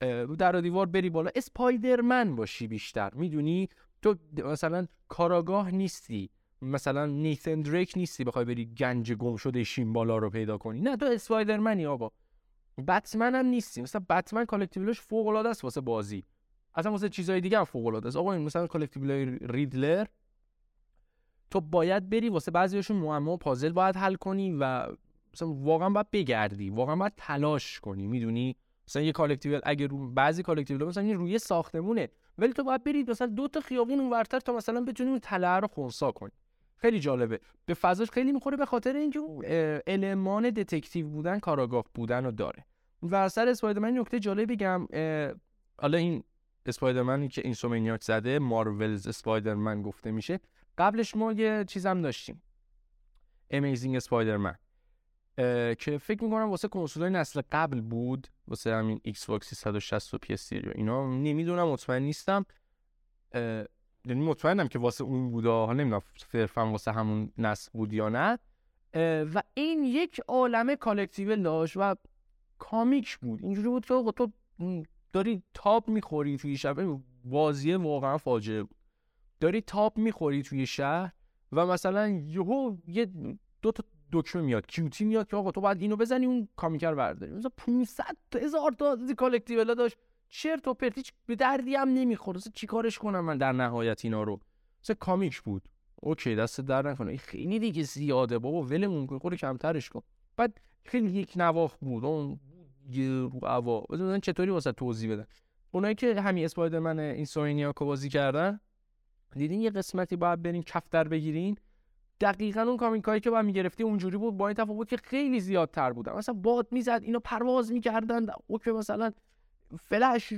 رو در و دیوار بری بالا، اسپایدرمن باشی بیشتر، میدونی تو مثلا کاراگاه نیستی، مثلا نیتن دریک نیستی بخوای بری گنج گم شده شین بالا رو پیدا کنی، نه تو اسپایدرمنی. آقا بتمن هم نیستی، مثلا بتمن کالکتیبلش فوق العاده است واسه بازی، اصلا واسه چیزای دیگه هم فوق العاده است. آقا مثلا کالکتیبل ریدلر تو باید بری واسه بعضیاشون معما و پازل باید حل کنی و مثلا واقعا باید بگردی، واقعا باید تلاش کنی، میدونی مثلا یه کالکتیبل اگه رو بعضی کالکتیبل مثلا این روی ساختمونه ولی تو باید برید مثلا 2 تا خیابون اونورتر تا مثلا بتونی اون تله رو خونسا کنی. خیلی جالبه، به فضاش خیلی میخوره به خاطر اینکه المان دتکتیو بودن، کاراگاه بودن رو داره. و اثر اسپایدرمن نکته جالب بگم، حالا این اسپایدرمنی که اینسومنیاک زده، مارولز اسپایدرمن گفته میشه، قبلش ما یه چیزم داشتیم امیزینگ اسپایدرمن که فکر میکنم واسه کنسولای نسل قبل بود، واسه همین ایکس باکس 360 و PS3 یا اینا، نمیدونم، مطمئن نیستم، یعنی مطمئنم که واسه اون بودا، نمیدونم صرفا واسه همون نسل بود یا نه. و این یک عالمه کالکتیبل داشت و کامیک بود. اینجوری بود که تو داری تاب میخوری توی شهر، بازیه واقعا فاجعه بود، داری تاب میخوری توی شهر و مثلا یهو یه دو تا دکمه میاد، کیوتی میاد که آقا تو باید اینو بزنی اون کامیکر رو برداری. مثلا 500,000 تا کالکتیبل داشت، چرت و پرت، هیچ به دردی هم نمیخورد. اصلا چیکارش کنم من در نهایت اینا رو؟ اصلا کامیک بود، اوکی دست در نکنه، این خیلی دیگه زیاده بابا، ولمون کن، خود کمترش کن. بعد خیلی یک نواخت بود اون رو هوا، ببینن چطوری واسه توضیح بدن. اونایی که همین اسپایدرمن اینسومنیاکو بازی کردن دیدین یه قسمتی باید برین کف در بگیرین، دقیقاً اون کامیکایی که بعد میگرفتی اونجوری بود، با این تفاوت که خیلی زیادتر بودن. مثلا باد میزد، اینا پرواز میکردن، اوکی مثلا فلش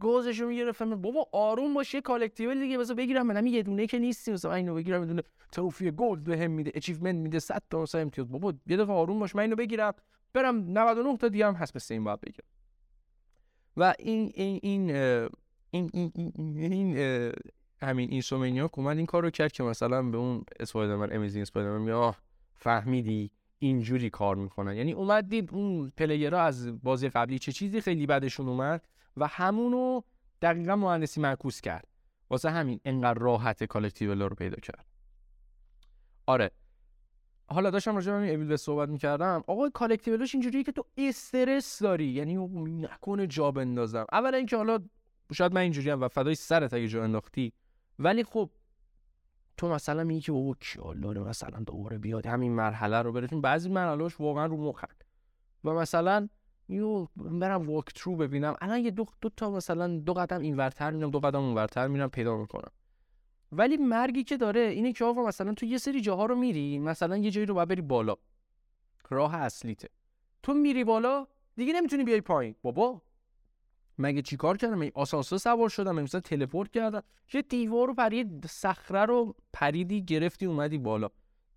گازشو میگرفتم، بابا آروم باش، یه کالکتیبل دیگه بذار بگیرم منم یه دونه که نیستی، مثلا اینو بگیرم یه دونه تروفی گلد بهم میده، اچیومنت میده، 100 تا مثلا امتیاز، بابا یه دفعه آروم باش من اینو بگیرم برم 99 تا دیگه هم هست مثل این باید بگیرم. و این همین اینسومنیاک اومد این کارو کرد که مثلا به اون اسپایدرمن امیزینگ اسپایدرمن میگه فهمیدی اینجوری کار میکنن. یعنی اومد دید اون پلیرها از بازی قبلی چه چیزی خیلی بدشون اومد و همونو دقیقاً مهندسی معکوس کرد، واسه همین انقدر راحت کالکتیبل رو پیدا کرد. آره حالا داشتم راجع به ایویل وست صحبت میکردم. آقا کالکتیبلش اینجوریه که تو استرس داری، یعنی نکنه جا بندازم. اولا اینکه حالا شاید من اینجوری ام و فدای سرت اگه جا انداختی، ولی خب تو مثلا میگی که بابا کیالاره مثلا دوباره بیاد همین مرحله رو برسیم. بعضی مرحلهاش واقعا رو مخن و مثلا میو برم واک ترو ببینم، الان یه دو تا مثلا دو قدم اینورتر میرم، دو قدم اونورتر میرم، پیدا میکنم. ولی مرگی که داره اینه که آقا مثلا تو یه سری جاها رو میری، مثلا یه جایی رو باید بری بالا، راه اصلیته، تو میری بالا دیگه نمیتونی بیای پایین. بابا مگه چیکار کردم؟ این آسانسور سوار شدم، مثلا تلپورت کردم، یه دیوار رو پرید، صخره رو پریدی، گرفتی اومدی بالا،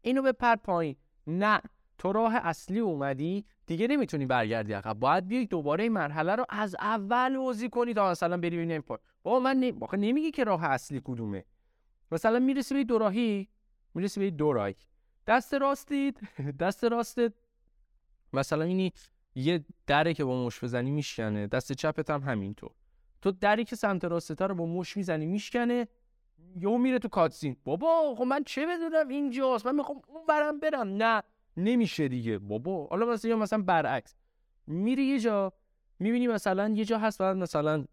اینو بپر پایین. نه تو راه اصلی اومدی دیگه نمیتونی برگردی عقب، باید بیای دوباره این مرحله رو از اول بازی کنی تا مثلا بری ببینی این پایین. بابا من واقعا نمیگی که راه اصلی کدومه. مثلا میرسی به دوراهی، میرسی به دورای دست راستت مثلا اینی یه دره که با مش بزنی میشکنه، دست چپت هم همینطور. تو دری که سمت راستت رو با مش میزنی میشکنه، یهو میره تو کاتسین. بابا خب من چه بدونم اینجاست، من میخوام اون برم نه نمیشه دیگه بابا. حالا مثلا برعکس میری یه جا میبینی مثلا یه جا هست بعد مثلا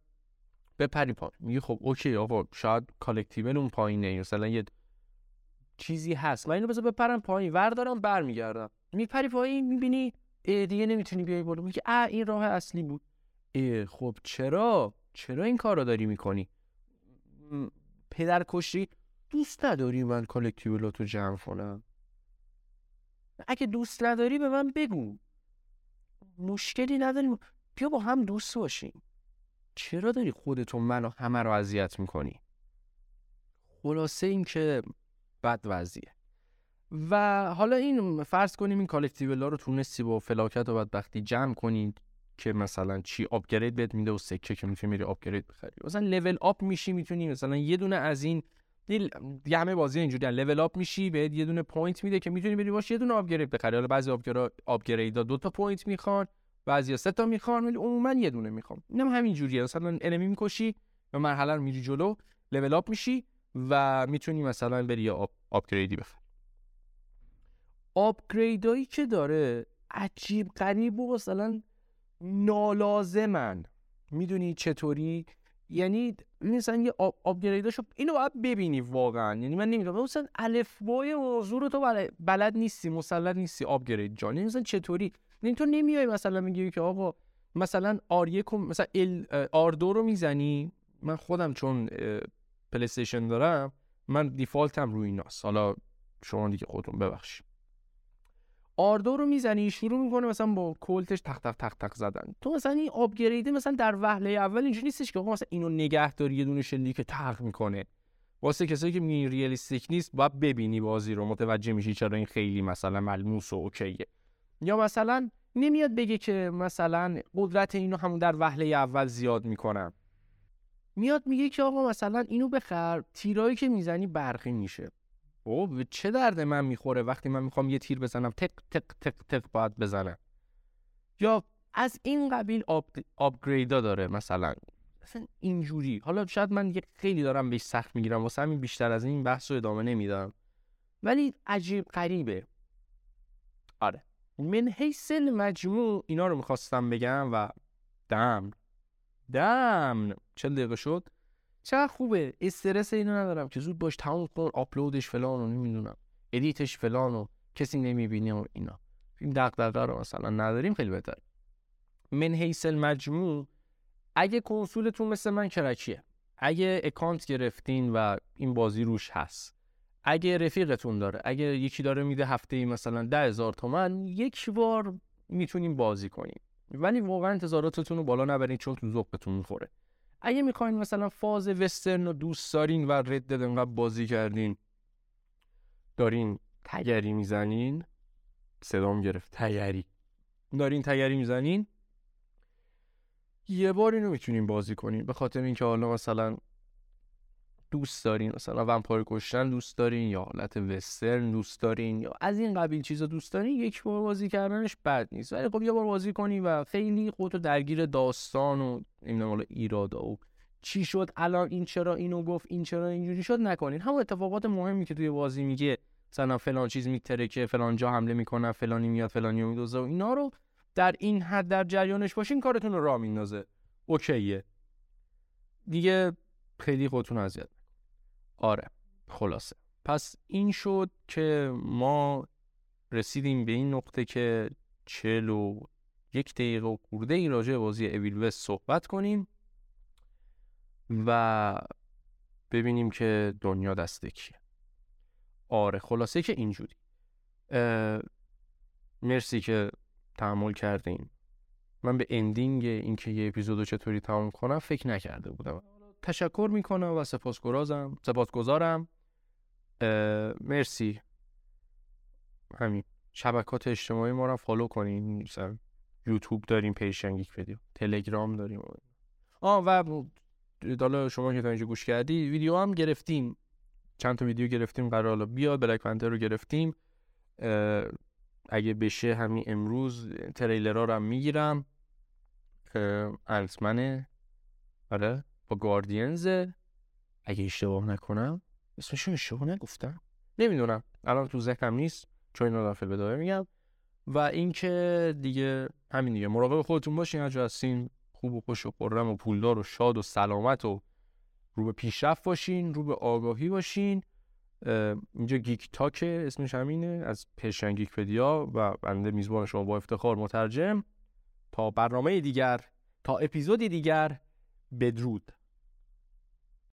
بپری پایین، میگی خب اوکی آقا شاید کالکتیبل اون پایینه، مثلا یه چیزی هست من اینو بذار بپرم پایین، وردارم برمیگردم. میپری پایین میبینی دیگه نمیتونی بیای بالا، میگه این راه اصلی بود. خب چرا این کارو داری میکنی؟ پدر کشی دوست نداری من کالکتیبلاتو جمع کنم؟ اگه دوست نداری به من بگو، مشکلی نداریم، بیا با هم دوست باشیم. چرا داری خودتو منو همه رو اذیت میکنی؟ خلاصه این که بد وضعیه. و حالا این فرض کنیم این کالکتیبلا رو تونستی با فلاکت و بدبختی جمع کنی که مثلا چی آپگرید بهت میده و سکه که میتونی میری آپگرید بخری، مثلا لول آپ میشی، میتونی مثلا یه دونه از این دیگه همه بازی اینجوریه، لول آپ میشی بهت یه دونه پوینت میده که میتونی بری باش یه دونه آپگرید بخری. حالا بعضی آپگریدا 2 تا پوینت میخوان، بعضیا 3 تا میخوان، ولی عموما یه دونه میخوام. اینم همین جوریه، مثلا انمی میکشی و مرحله رو میری جلو، لول آپ میشی و میتونی مثلا بری آپگریدی بخری. آپگریدایی که داره عجیب غریب و مثلا نالازمن، میدونی چطوری؟ یعنی مثلا یه آپگریداشو اینو باید ببینی واقعا، یعنی من نمیدونم مثلا الفبای موضوع رو تو بلد نیستی، مسلط نیستی آپگرید جان، یعنی مثلا چطوری؟ یعنی تو نمیای مثلا میگی که آقا مثلا R1 مثلا R2 رو میزنی. من خودم چون پلی استیشن دارم من دیفالتم روی ایناست، حالا شما دیگه خودتون ببخشید. آردو رو میزنی شروع میکنه مثلا با کلتش تق تق تق تق زدن. تو مثلا این آپگرید مثلا در وهله اول اینجوری نیستش که آقا مثلا اینو نگه داری یه دونه شلیک که تق میکنه. واسه کسایی که میگن ریالیستیک نیست، باید ببینی بازی رو متوجه میشی چرا این خیلی مثلا ملموس و اوکیه. یا مثلا نمیاد بگه که مثلا قدرت اینو همون در وهله اول زیاد میکنم، میاد میگه که آقا مثلا اینو بخر، تیرایی که میزنی برقی میشه. خب چه درد من میخوره وقتی من میخوام یه تیر بزنم تق تق تق تق باید بزنم. یا از این قبیل آپگریدا داره مثلا، مثلا اینجوری. حالا شاید من یه خیلی دارم بهش سخت میگیرم، واسه همین بیشتر از این بحث رو ادامه نمیدم، ولی عجیب غریبه. آره من حیث المجموع اینا رو میخواستم بگم و دم 40 دقیقه شد. چه خوبه استرس اینو ندارم که زود باش تمام کن، آپلودش فلان و نمیدونم ادیتش فلان و کسی نمیبینه و اینا، این دغدغه رو مثلا نداریم، خیلی بهتر. من حیث المجموع اگه کنسولتون مثل من کرکیه، اگه اکانت گرفتین و این بازی روش هست، اگه رفیقتون داره، اگه یکی داره میده هفته‌ای مثلا 10,000 تومان، یک بار میتونیم بازی کنیم، ولی واقعا انتظاراتتون رو بالا نبرید چون تو ذوقتون میخوره. اگه میخواین مثلا فاز وسترن رو دوست دارین و رد دد انقدر بازی کردین دارین تگری میزنین، صدام گرفت، تگری دارین تگری میزنین، یه بار اینو میتونین بازی کنین، به خاطر اینکه حالا مثلا دوست دارین، مثلا ومپایر کشتن دوست دارین یا حالت وسترن دوست دارین یا از این قبیل چیزا دوست دارین، یک بار بازی کردنش بد نیست. ولی خب یه بار بازی کنی و خیلی خودتو درگیر داستان و نمیدونم حالا ایرادا و چی شد الان این چرا اینو گفت این چرا اینجوری شد نکنین. همون اتفاقات مهمی که توی بازی میگه مثلا فلان چیز میترکه، فلان جا حمله میکنه، فلانی میاد فلانی رو میدوزه و اینا رو در این حد در جریانش باشین، کارتون رو راه میندازه، اوکیه دیگه، خیلی خودتون اذیت. آره خلاصه پس این شد که ما رسیدیم به این نقطه که 41 دقیقه و خورده ای راجع به بازی اویل وست صحبت کنیم و ببینیم که دنیا دست کیه. آره خلاصه که اینجوری. مرسی که تحمل کردین. من به اندینگ این که یه اپیزودو چطوری تمام کنم فکر نکرده بودم. تشکر میکنم و سپاسگزارم. مرسی. همین شبکات اجتماعی ما رو فالو کنین، مثلا یوتیوب داریم، پیشنگیک ویدیو، تلگرام داریم و حالا شما که تا اینجا گوش کردی ویدیو هم گرفتیم، چند تا ویدیو گرفتیم، قراره بیاد بلک پنتر رو گرفتیم، اگه بشه همین امروز تریلرها رو هم میگیرم، انتمنه آره با گاردینز اگه اشتباه نکنم، اسمشو اشتباه نگفتم نمیدونم الان تو ذهنم نیست چون اینا رفل بدايه میگم. و اینکه دیگه همین دیگه، مراقب خودتون باشین، هر جا هستین خوب و خوش و خرم و پولدار و شاد و سلامت و رو به پیشرفت باشین، رو به آگاهی باشین. اینجا گیک تاک اسمش همینه از پرشن گیکپدیا و بنده میزبان شما با افتخار مترجم. تا برنامه دیگر، تا اپیزودی دیگر، بدرود.